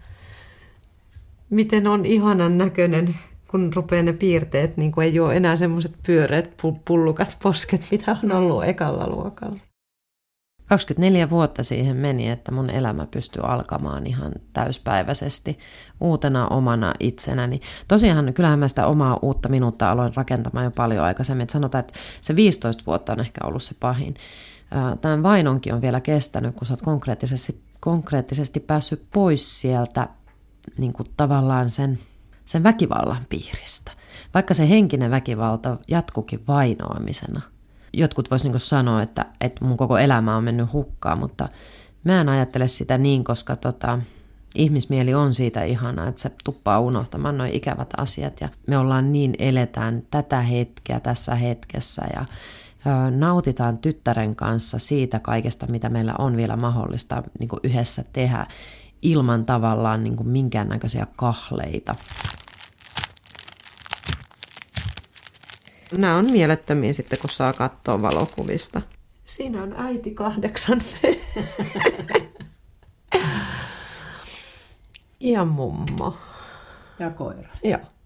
miten on ihanan näköinen, kun rupeaa ne piirteet, niin kuin ei ole enää semmoiset pyöreät pullukat posket, mitä on ollut ekalla luokalla. kaksikymmentäneljä vuotta siihen meni, että mun elämä pystyi alkamaan ihan täyspäiväisesti uutena omana itsenäni. Tosiaan kyllähän mä sitä omaa uutta minuutta aloin rakentamaan jo paljon aikaisemmin. Et sanotaan, että se viisitoista vuotta on ehkä ollut se pahin. Tämän vainonkin on vielä kestänyt, kun sä oot konkreettisesti, konkreettisesti päässyt pois sieltä niin kuin tavallaan sen, sen väkivallan piiristä. Vaikka se henkinen väkivalta jatkukin vainoamisena. Jotkut vois niinku sanoa, että, että mun koko elämä on mennyt hukkaan, mutta mä en ajattele sitä niin, koska tota, ihmismieli on siitä ihanaa, että se tuppaa unohtamaan nuo ikävät asiat. Ja me ollaan niin, eletään tätä hetkeä tässä hetkessä ja ö, nautitaan tyttären kanssa siitä kaikesta, mitä meillä on vielä mahdollista niinku yhdessä tehdä ilman tavallaan niinku minkäännäköisiä kahleita. Nämä on mielettömiä sitten, kun saa katsoa valokuvista. Siinä on äiti kahdeksan ja mummo. Ja koira. Joo.